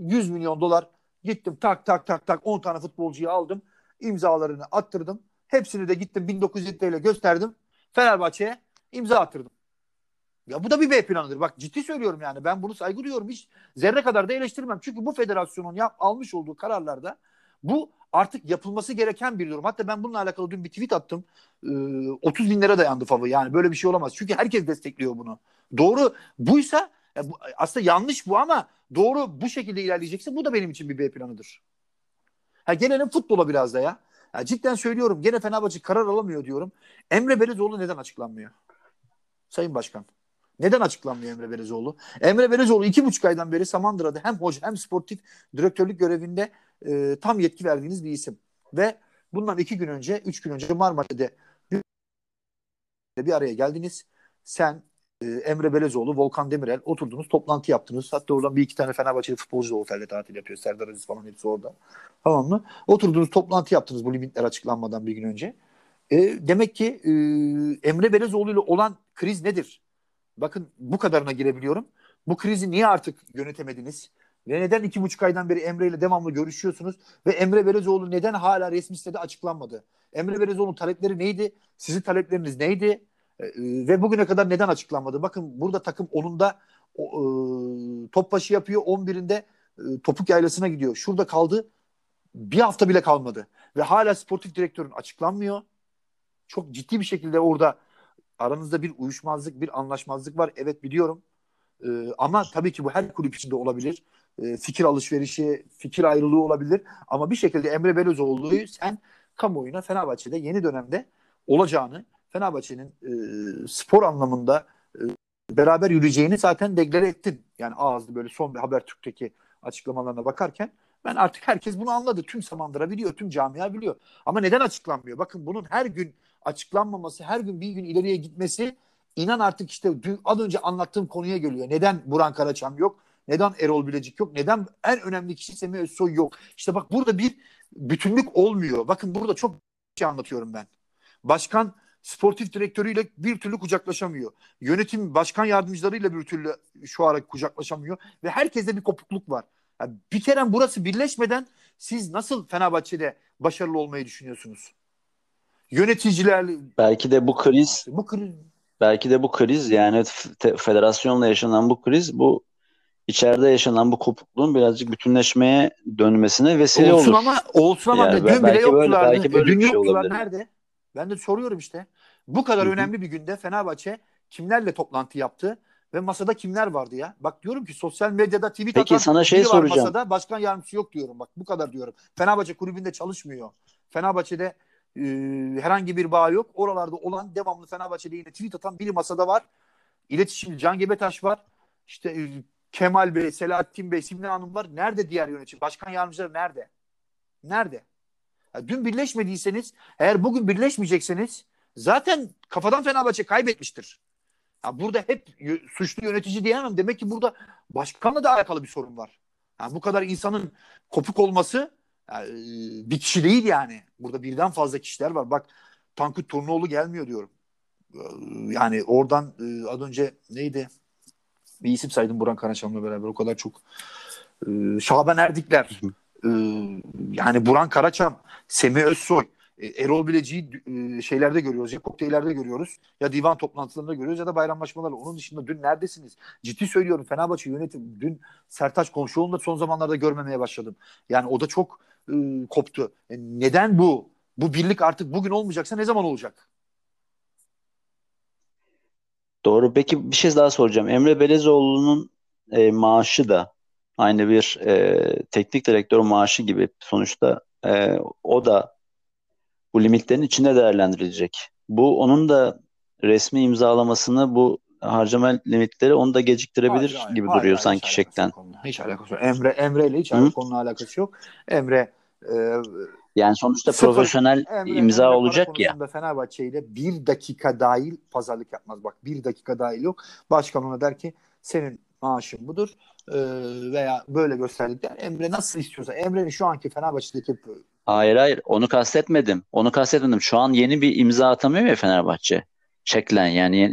$100 milyon gittim tak 10 tane futbolcuyu aldım. İmzalarını attırdım. Hepsini de gittim 1900 TL gösterdim. Fenerbahçe'ye imza attırdım. Ya bu da bir B planıdır. Bak ciddi söylüyorum yani ben bunu saygı duyuyorum. Hiç zerre kadar da eleştirmem. Çünkü bu federasyonun almış olduğu kararlarda bu artık yapılması gereken bir durum. Hatta ben bununla alakalı dün bir tweet attım. 30 bin lira dayandı favı. Yani böyle bir şey olamaz. Çünkü herkes destekliyor bunu. Doğru buysa aslında yanlış bu ama doğru bu şekilde ilerleyecekse bu da benim için bir B planıdır. Ha, gelelim futbola biraz da ya. Ya cidden söylüyorum gene Fenerbahçe karar alamıyor diyorum. Emre Belözoğlu neden açıklanmıyor? Sayın Başkan. Neden açıklanmıyor Emre Belözoğlu? Emre Belözoğlu 2,5 aydan beri Samandıra'da hem hoca hem sportif direktörlük görevinde tam yetki verdiğiniz bir isim. Ve bundan 3 gün önce Marmara'da bir araya geldiniz. Sen, Emre Belözoğlu, Volkan Demirel oturdunuz, toplantı yaptınız. Hatta oradan 1-2 tane Fenerbahçeli futbolcu da otelde tatil yapıyor. Serdar Aziz falan hepsi orada. Tamam mı? Oturdunuz, toplantı yaptınız bu limitler açıklanmadan bir gün önce. Demek ki Emre Belözoğlu ile olan kriz nedir? Bakın bu kadarına girebiliyorum. Bu krizi niye artık yönetemediniz? Ve neden 2,5 aydan beri Emre ile devamlı görüşüyorsunuz? Ve Emre Belözoğlu neden hala resmi sitede açıklanmadı? Emre Belözoğlu'nun talepleri neydi? Sizin talepleriniz neydi? Ve bugüne kadar neden açıklanmadı? Bakın burada takım 10'unda top başı yapıyor. 11'inde topuk yaylasına gidiyor. Şurada kaldı. Bir hafta bile kalmadı. Ve hala sportif direktörün açıklanmıyor. Çok ciddi bir şekilde orada aranızda bir uyuşmazlık, bir anlaşmazlık var. Evet biliyorum. Ama tabii ki bu her kulüp içinde olabilir. Fikir alışverişi, fikir ayrılığı olabilir. Ama bir şekilde Emre Belözoğlu'yu sen kamuoyuna Fenerbahçe'de yeni dönemde olacağını, Fenerbahçe'nin spor anlamında beraber yürüyeceğini zaten deklare ettin. Yani ağızlı böyle son bir Habertürk'teki açıklamalarına bakarken ben artık herkes bunu anladı. Tüm Samandıra biliyor, tüm camia biliyor. Ama neden açıklanmıyor? Bakın bunun her gün açıklanmaması, her gün bir gün ileriye gitmesi inan artık işte az önce anlattığım konuya geliyor. Neden Burhan Karaçam yok? Neden Erol Bilecik yok? Neden en önemli kişi Semih Özsoy yok? İşte bak burada bir bütünlük olmuyor. Bakın burada çok şey anlatıyorum ben. Başkan sportif direktörüyle bir türlü kucaklaşamıyor. Yönetim başkan yardımcılarıyla bir türlü şu ara kucaklaşamıyor. Ve herkeste bir kopukluk var. Yani bir kere burası birleşmeden siz nasıl Fenerbahçe'de başarılı olmayı düşünüyorsunuz? Yöneticiler belki de bu kriz yani federasyonla yaşanan bu kriz bu içeride yaşanan bu kopukluğun birazcık bütünleşmeye dönmesine vesile olsun olur. Olsun ama yani dün bile yoktular. Dün yoktular şey nerede? Ben de soruyorum işte. Bu kadar önemli bir günde Fenerbahçe kimlerle toplantı yaptı ve masada kimler vardı ya? Bak diyorum ki sosyal medyada tweet peki, atan sana şey soracağım. Masada başkan yardımcısı yok diyorum. Bak bu kadar diyorum. Fenerbahçe kulübünde çalışmıyor. Fenerbahçe'de herhangi bir bağ yok. Oralarda olan devamlı Fenerbahçe'de yine tweet atan biri masada var. İletişimci Can Gebetaş var. İşte Kemal Bey, Selahattin Bey, Simine Hanım var. Nerede diğer yönetici? Başkan yardımcıları nerede? Nerede? Ya dün birleşmediyseniz, eğer bugün birleşmeyecekseniz zaten kafadan Fenerbahçe kaybetmiştir. Ya burada hep suçlu yönetici diyemem. Demek ki burada başkanla da alakalı bir sorun var. Yani bu kadar insanın kopuk olması yani bir kişi değil yani. Burada birden fazla kişiler var. Bak Tankut Turnoğlu gelmiyor diyorum. Yani oradan az önce neydi? Bir isim saydım Burhan Karaçam'la beraber. O kadar çok. Şaban Erdikler. Yani Burhan Karaçam, Semih Özsoy, Erol Bilecik'i şeylerde görüyoruz. Ya kokteyllerde görüyoruz. Ya divan toplantılarında görüyoruz ya da bayramlaşmalarla. Onun dışında dün neredesiniz? Ciddi söylüyorum, Fenerbahçe yönetim. Dün Sertaç Komşuoğlu'nu da son zamanlarda görmemeye başladım. Yani o da çok koptu. Neden bu? Bu birlik artık bugün olmayacaksa ne zaman olacak? Doğru. Peki bir şey daha soracağım. Emre Belözoğlu'nun maaşı da aynı bir teknik direktör maaşı gibi sonuçta o da bu limitlerin içinde değerlendirilecek. Bu onun da resmi imzalamasını, bu harcama limitleri onu da geciktirebilir gibi duruyor sanki şeklen. Hiç alakası yok. Emre ile hiç konuyla alakası yok. Emre yani sonuçta profesyonel imza olacak ya. Fenerbahçe ile bir dakika dahil pazarlık yapmaz. Bak bir dakika dahil yok. Başkan ona der ki senin maaşın budur veya böyle gösterdikler. Emre nasıl istiyorsa. Emre'nin şu anki Fenerbahçe'deki... Hayır. Onu kastetmedim. Şu an yeni bir imza atamıyor ya Fenerbahçe. Çeklen yani yeni,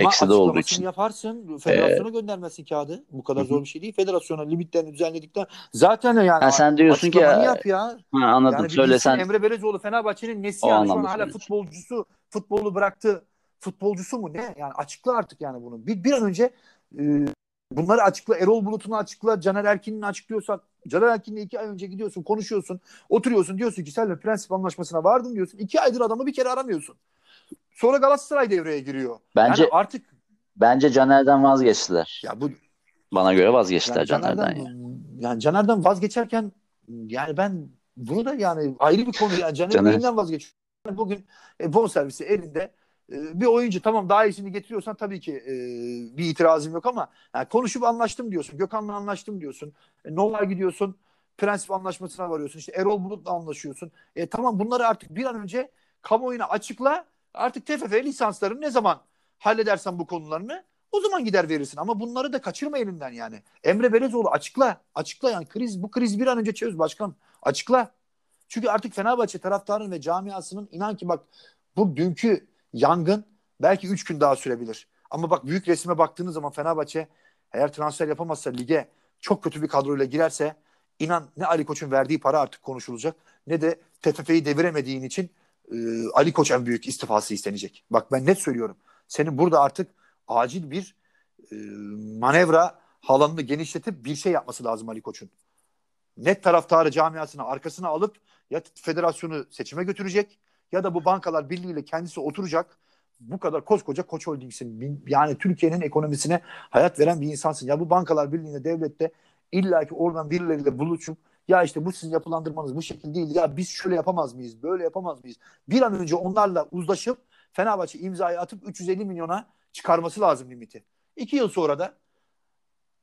ekside olduğu için. Ama yaparsın. Federasyona göndermesin kağıdı. Bu kadar zor bir şey değil. Federasyona limitlerini düzenledikten zaten yani. Sen diyorsun ki ya. Yap ya. Ha, anladım. Yani söylesen. Emre Belözoğlu Fenerbahçe'nin nesi yani? Şu an hala futbolcusu, futbolu bıraktı. Futbolcusu mu ne? Yani açıkla artık yani bunu. Bir an önce bunları açıkla. Erol Bulut'unu açıkla. Caner Erkin'ini açıklıyorsan. Caner Erkin'le 2 ay önce gidiyorsun, konuşuyorsun, oturuyorsun, diyorsun ki seninle prensip anlaşmasına vardım diyorsun. 2 aydır adamı bir kere aramıyorsun. Sonra Galatasaray devreye giriyor. Bence yani artık Caner'den vazgeçtiler. Ya bu bana göre vazgeçtiler yani Caner'den. Yani Caner'den vazgeçerken yani ben bunu da yani ayrı bir konu yani Caner'den vazgeçiyor. Yani bugün bonservisi elinde bir oyuncu, tamam daha iyisini getiriyorsan tabii ki bir itirazım yok ama yani konuşup anlaştım diyorsun. Gökhan'la anlaştım diyorsun. Nola gidiyorsun. Prensip anlaşmasına varıyorsun. İşte Erol Bulut'la anlaşıyorsun. Tamam bunları artık bir an önce kamuoyuna açıkla. Artık TFF lisanslarını ne zaman halledersen bu konularını o zaman gider verirsin. Ama bunları da kaçırma elinden yani. Emre Belözoğlu açıkla yani bu kriz bir an önce çöz başkan. Açıkla. Çünkü artık Fenerbahçe taraftarının ve camiasının inan ki bak bu dünkü yangın belki 3 gün daha sürebilir. Ama bak büyük resme baktığınız zaman Fenerbahçe eğer transfer yapamazsa lige çok kötü bir kadroyla girerse inan ne Ali Koç'un verdiği para artık konuşulacak ne de TFF'yi deviremediğin için Ali Koç en büyük istifası istenecek. Bak ben net söylüyorum. Senin burada artık acil bir manevra alanını genişletip bir şey yapması lazım Ali Koç'un. Net taraftarı camiasını arkasına alıp ya federasyonu seçime götürecek ya da bu Bankalar Birliği ile kendisi oturacak. Bu kadar koskoca Koç Holding'sin. Yani Türkiye'nin ekonomisine hayat veren bir insansın. Ya bu Bankalar Birliği'ne devlette illaki oradan birileriyle buluşup ya işte bu sizin yapılandırmanız bu şekilde değil. Ya biz şöyle yapamaz mıyız? Böyle yapamaz mıyız? Bir an önce onlarla uzlaşıp Fenerbahçe imzayı atıp 350 milyona çıkarması lazım limiti. 2 yıl sonra da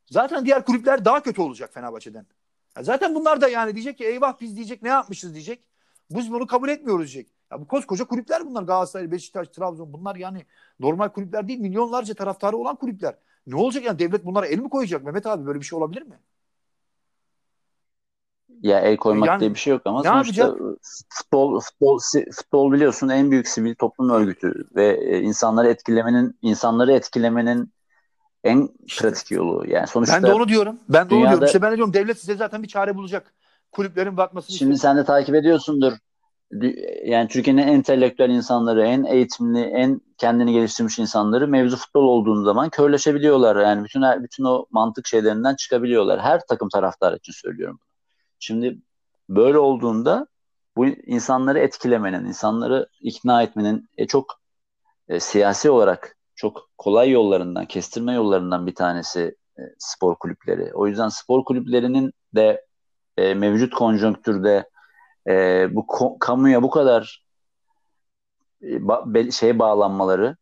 zaten diğer kulüpler daha kötü olacak Fenerbahçe'den. Ya zaten bunlar da yani diyecek ki eyvah biz diyecek ne yapmışız diyecek. Biz bunu kabul etmiyoruz diyecek. Ya bu koskoca kulüpler bunlar. Galatasaray, Beşiktaş, Trabzon bunlar yani normal kulüpler değil. Milyonlarca taraftarı olan kulüpler. Ne olacak yani devlet bunlara el mi koyacak Mehmet abi? Böyle bir şey olabilir mi? Ya el koymak yani, diye bir şey yok ama sonuçta futbol biliyorsun en büyük sivil toplum örgütü ve insanları etkilemenin en pratik yolu. Yani sonuçta Ben de onu diyorum. İşte ben de diyorum devlet size zaten bir çare bulacak. Kulüplerin bakmasını. Şimdi sen de takip ediyorsundur. Yani Türkiye'nin en entelektüel insanları, en eğitimli, en kendini geliştirmiş insanları mevzu futbol olduğu zaman körleşebiliyorlar. Yani bütün o mantık şeylerinden çıkabiliyorlar. Her takım taraftarı için söylüyorum. Şimdi böyle olduğunda bu insanları etkilemenin, insanları ikna etmenin çok siyasi olarak çok kolay yollarından, kestirme yollarından bir tanesi spor kulüpleri. O yüzden spor kulüplerinin de mevcut konjonktürde bu kamuya bu kadar şeye bağlanmaları,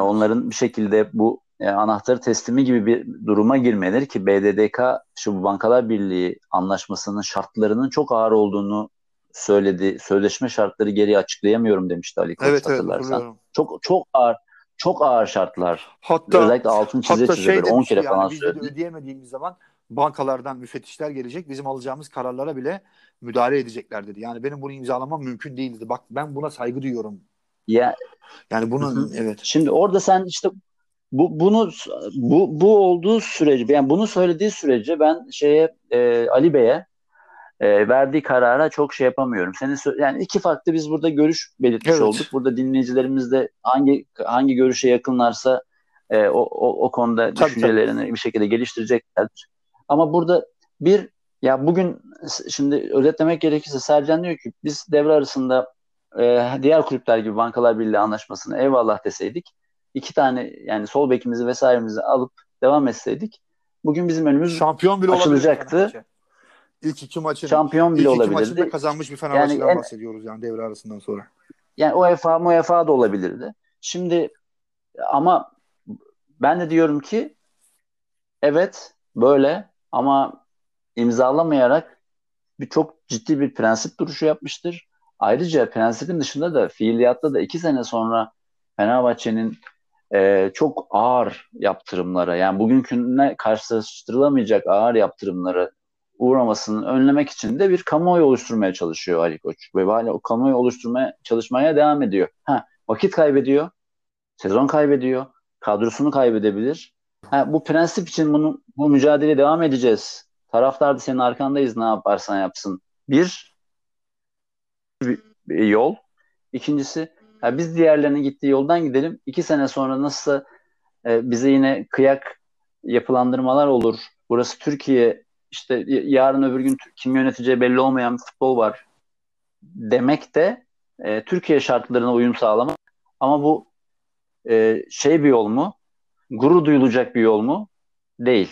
onların bir şekilde bu anahtarı teslimi gibi bir duruma girmeleri ki BDDK şu Bankalar Birliği anlaşmasının şartlarının çok ağır olduğunu söyledi. Sözleşme şartları geri açıklayamıyorum demişti Ali Koç, evet, hatırlarsan. Evet, çok ağır şartlar. Hatta özellikle altın çize böyle 10 kere yani falan söyledi. Ödeyemediğimiz zaman bankalardan müfettişler gelecek. Bizim alacağımız kararlara bile müdahale edecekler dedi. Yani benim bunu imzalamam mümkün değil dedi. Bak ben buna saygı duyuyorum. Ya yani bunun evet. Şimdi orada sen işte bu olduğu sürece, yani bunu söylediği sürece ben Ali Bey'e verdiği karara çok şey yapamıyorum. Yani iki farklı biz burada görüş belirtmiş olduk. Burada dinleyicilerimiz de hangi görüşe yakınlarsa o konuda düşüncelerini bir şekilde geliştireceklerdir. Ama burada bugün şimdi özetlemek gerekirse Sercan diyor ki biz devre arasında diğer kulüpler gibi Bankalar Birliği anlaşmasını eyvallah deseydik, 2 tane yani sol bekimizi vesairemizi alıp devam etseydik bugün bizim önümüz şampiyon bile açılacaktı. İlk 2 maçı şampiyon bile olabilirdi. Kazanmış bir Fenerbahçe'den bahsediyoruz yani devre arasından sonra. Yani UEFA da olabilirdi. Şimdi ama ben de diyorum ki evet böyle ama imzalamayarak çok ciddi bir prensip duruşu yapmıştır. Ayrıca prensibin dışında da fiiliyatta da 2 sene sonra Fenerbahçe'nin çok ağır yaptırımlara, yani bugünküne karşılaştırılamayacak ağır yaptırımlara uğramasını önlemek için de bir kamuoyu oluşturmaya çalışıyor Ali Koç. Ve hala o kamuoyu oluşturmaya çalışmaya devam ediyor. Vakit kaybediyor, sezon kaybediyor, kadrosunu kaybedebilir. Bu prensip için bu mücadeleye devam edeceğiz. Taraftar da senin arkandayız ne yaparsan yapsın. Bir yol. İkincisi biz diğerlerinin gittiği yoldan gidelim. 2 sene sonra nasılsa bize yine kıyak yapılandırmalar olur. Burası Türkiye, işte yarın öbür gün kim yöneteceği belli olmayan futbol var demek de Türkiye şartlarına uyum sağlamak. Ama bu bir yol mu? Gurur duyulacak bir yol mu? Değil.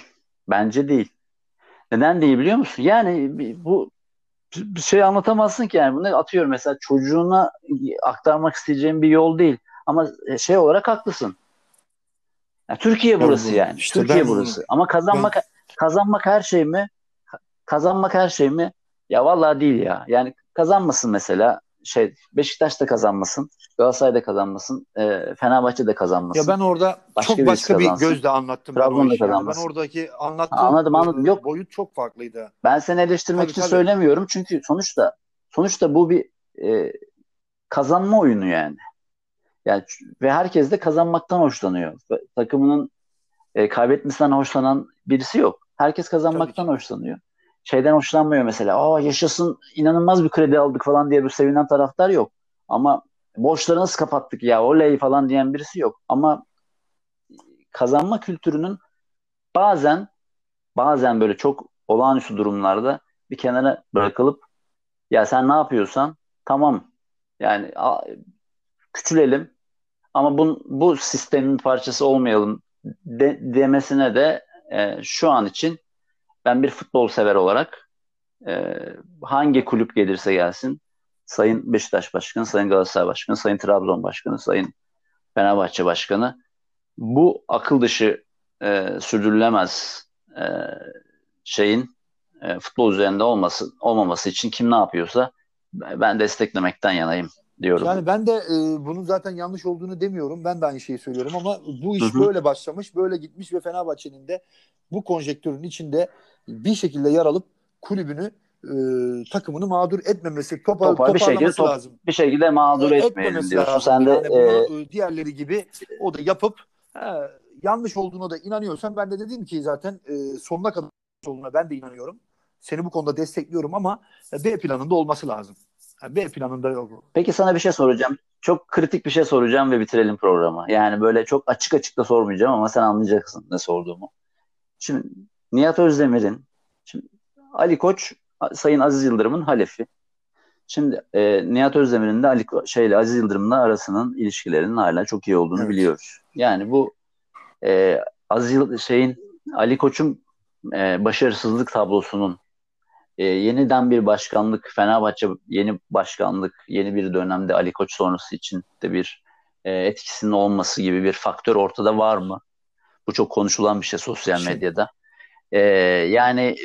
Bence değil. Neden değil biliyor musun? Yani bu bir şey anlatamazsın ki yani. Bunu atıyorum mesela çocuğuna aktarmak isteyeceğim bir yol değil. Ama olarak haklısın. Yani Türkiye burası yani. İşte Türkiye burası. Ama kazanmak her şey mi? Kazanmak her şey mi? Ya vallahi değil ya. Yani kazanmasın mesela Beşiktaş da kazanmasın, Galatasaray da kazanmasın, Fenerbahçe de kazanmasın. Ya ben orada başka bir gözle anlattım. Trabzon da kazanmasın. Ben oradaki anlattığım anladım. Yok. Boyut çok farklıydı. Ben seni eleştirmek için söylemiyorum çünkü sonuçta bu bir kazanma oyunu yani. Yani ve herkes de kazanmaktan hoşlanıyor. Takımının kaybetmesinden hoşlanan birisi yok. Herkes kazanmaktan hoşlanıyor. Şeyden hoşlanmıyor mesela. Yaşasın inanılmaz bir kredi aldık falan diye bir sevinen taraftar yok. Ama borçları nasıl kapattık ya oley falan diyen birisi yok. Ama kazanma kültürünün bazen böyle çok olağanüstü durumlarda bir kenara bırakılıp ya sen ne yapıyorsan tamam yani küçülelim ama bu sistemin parçası olmayalım demesine de şu an için ben bir futbol sever olarak hangi kulüp gelirse gelsin Sayın Beşiktaş Başkanı, Sayın Galatasaray Başkanı, Sayın Trabzon Başkanı, Sayın Fenerbahçe Başkanı bu akıl dışı sürdürülemez futbol üzerinde olmaması için kim ne yapıyorsa ben desteklemekten yanayım diyorum. Yani ben de bunun zaten yanlış olduğunu demiyorum. Ben de aynı şeyi söylüyorum ama bu iş böyle başlamış, böyle gitmiş ve Fenerbahçe'nin de bu konjektürün içinde bir şekilde yer alıp kulübünü takımını mağdur etmemesi, toparlaması lazım. Bir şekilde mağdur etmeyelim diyorsun. Lazım. Sen de yani diğerleri gibi o da yapıp yanlış olduğuna da inanıyorsan ben de dedim ki zaten sonuna kadar olduğuna ben de inanıyorum. Seni bu konuda destekliyorum ama B planında olması lazım. B planında yok. Peki sana bir şey soracağım. Çok kritik bir şey soracağım ve bitirelim programı. Yani böyle çok açık da sormayacağım ama sen anlayacaksın ne sorduğumu. Şimdi Nihat Özdemir'in, Ali Koç, Sayın Aziz Yıldırım'ın halefi. Şimdi Nihat Özdemir'in de Aziz Yıldırım'la arasının ilişkilerinin hala çok iyi olduğunu biliyoruz. Yani bu Ali Koç'un başarısızlık tablosunun yeniden bir başkanlık, Fenerbahçe yeni başkanlık, yeni bir dönemde Ali Koç sonrası için de bir etkisinin olması gibi bir faktör ortada var mı? Bu çok konuşulan bir şey sosyal medyada. Yani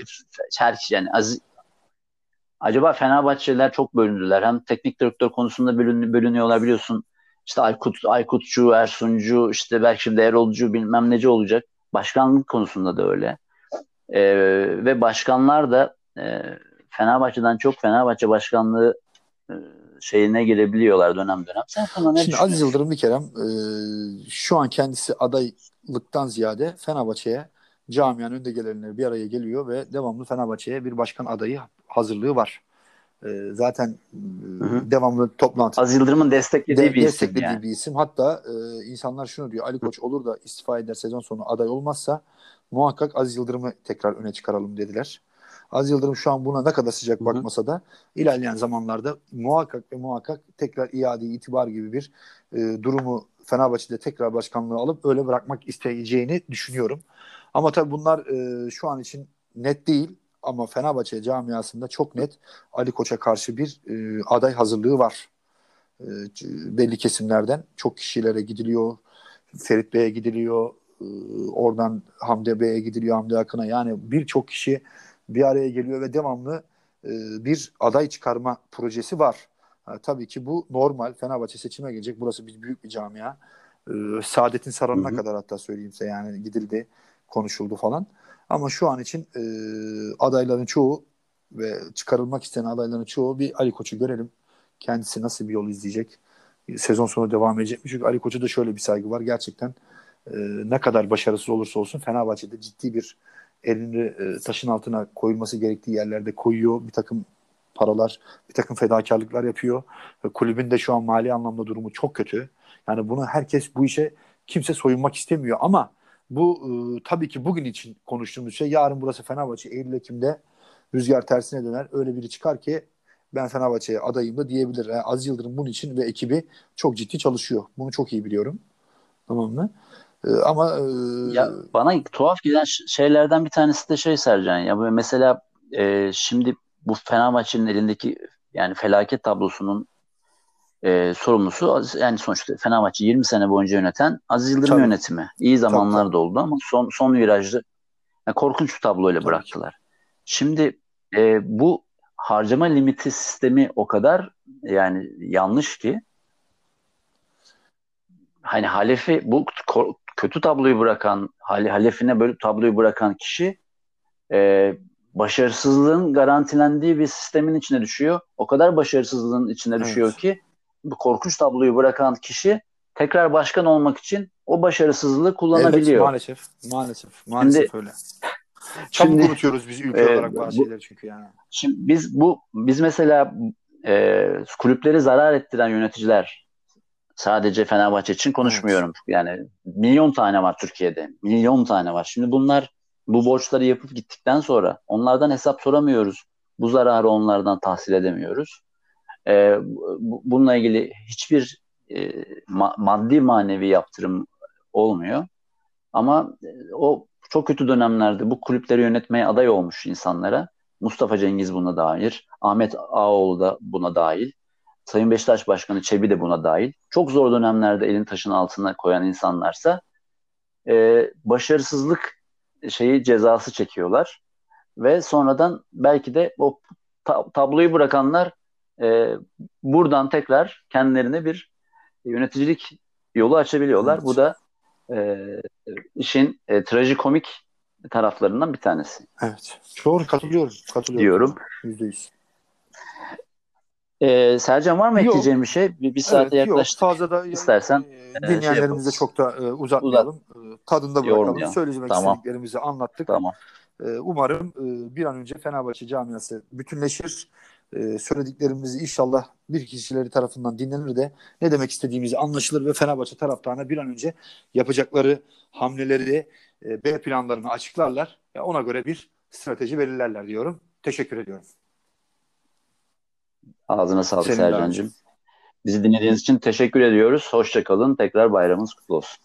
acaba Fenerbahçeliler çok bölündüler. Hem teknik direktör konusunda bölünüyorlar biliyorsun. İşte Aykutçu, Ersuncu, işte belki şimdi Erolcu bilmem neci olacak. Başkanlık konusunda da öyle. Ve başkanlar da Fenerbahçe'den çok Fenerbahçe başkanlığı şeyine girebiliyorlar dönem dönem. Sen sana ne şimdi Aziz Yıldırım bir kere şu an kendisi adaylıktan ziyade Fenerbahçe'ye camianın önde gelenleri bir araya geliyor ve devamlı Fenerbahçe'ye bir başkan adayı hazırlığı var. Zaten hı-hı, devamlı toplantı. Aziz Yıldırım'ın desteklediği bir isim. Hatta insanlar şunu diyor: Ali Koç olur da istifa eder, sezon sonu aday olmazsa muhakkak Aziz Yıldırım'ı tekrar öne çıkaralım dediler. Aziz Yıldırım şu an buna ne kadar sıcak bakmasa da ilerleyen zamanlarda muhakkak tekrar iade itibar gibi bir durumu Fenerbahçe'de tekrar başkanlığı alıp öyle bırakmak isteyeceğini düşünüyorum. Ama tabii bunlar şu an için net değil. Ama Fenerbahçe camiasında çok net Ali Koç'a karşı bir aday hazırlığı var. Belli kesimlerden çok kişilere gidiliyor. Ferit Bey'e gidiliyor. Oradan Hamdi Bey'e gidiliyor. Hamdi Akın'a. Yani birçok kişi bir araya geliyor ve devamlı bir aday çıkarma projesi var. Yani tabii ki bu normal. Fenerbahçe seçime gelecek. Burası büyük bir camia. Saadet'in sarayına kadar hatta söyleyeyimse yani gidildi, konuşuldu falan. Ama şu an için adayların çoğu ve çıkarılmak istenen adayların çoğu bir Ali Koç'u görelim. Kendisi nasıl bir yol izleyecek? Sezon sonu devam edecek mi? Çünkü Ali Koç'a da şöyle bir saygı var. Gerçekten ne kadar başarısız olursa olsun Fenerbahçe'de ciddi bir elini taşın altına koyulması gerektiği yerlerde koyuyor. Bir takım paralar, bir takım fedakarlıklar yapıyor. Kulübün de şu an mali anlamda durumu çok kötü. Yani bunu herkes, bu işe kimse soyunmak istemiyor ama bu tabii ki bugün için konuştuğumuz şey. Yarın burası Fenerbahçe, Eylül-Ekim'de rüzgar tersine döner. Öyle biri çıkar ki ben Fenerbahçe'ye adayım da diyebilir. Yani Aziz Yıldırım bunun için ve ekibi çok ciddi çalışıyor. Bunu çok iyi biliyorum. Tamam mı? Ama ya bana tuhaf giden şeylerden bir tanesi de şey Sercan. Ya mesela şimdi bu Fenerbahçe'nin elindeki yani felaket tablosunun sorumlusu yani sonuçta Fenerbahçe 20 sene boyunca yöneten Aziz Yıldırım yönetimi. İyi zamanlar da oldu ama son virajda yani korkunç bir tabloyla bıraktılar. Şimdi bu harcama limiti sistemi o kadar yani yanlış ki hani halefi bu kötü tabloyu bırakan halefine böyle tabloyu bırakan kişi başarısızlığın garantilendiği bir sistemin içine düşüyor. O kadar başarısızlığın içine düşüyor ki bu korkunç tabloyu bırakan kişi tekrar başkan olmak için o başarısızlığı kullanabiliyor. Evet, maalesef şimdi, öyle. Çabuk unutuyoruz biz ülke olarak bazı şeyleri çünkü yani. Şimdi biz mesela kulüpleri zarar ettiren yöneticiler, sadece Fenerbahçe için konuşmuyorum. Evet. Yani milyon tane var Türkiye'de. Milyon tane var. Şimdi bunlar bu borçları yapıp gittikten sonra onlardan hesap soramıyoruz. Bu zararı onlardan tahsil edemiyoruz. Bununla ilgili hiçbir maddi manevi yaptırım olmuyor. Ama o çok kötü dönemlerde bu kulüpleri yönetmeye aday olmuş insanlara, Mustafa Cengiz buna dahil, Ahmet Ağaoğlu da buna dahil, Sayın Beşiktaş Başkanı Çebi de buna dahil. Çok zor dönemlerde elin taşın altına koyan insanlarsa başarısızlık cezası çekiyorlar ve sonradan belki de o tabloyu bırakanlar buradan tekrar kendilerine bir yöneticilik yolu açabiliyorlar. Evet. Bu da işin trajikomik taraflarından bir tanesi. Evet. Doğru, katılıyorum. Diyorum. %100. Sercan, var mı ekleyeceğim bir şey? Bir saate yaklaştık. Fazla da istersen dinleyenlerimize çok da uzatmayalım. Tadında bırakalım. Ya. Söyleyeceğim istediklerimizi anlattık. Tamam. Umarım bir an önce Fenerbahçe camiası bütünleşir. Söylediklerimiz inşallah bir kişileri tarafından dinlenir de ne demek istediğimizi anlaşılır ve Fenerbahçe taraftarına bir an önce yapacakları hamleleri, B planlarını açıklarlar. Ona göre bir strateji belirlerler diyorum. Teşekkür ediyorum. Ağzına sağlık Sercan'cığım. Bizi dinlediğiniz için teşekkür ediyoruz. Hoşça kalın. Tekrar bayramınız kutlu olsun.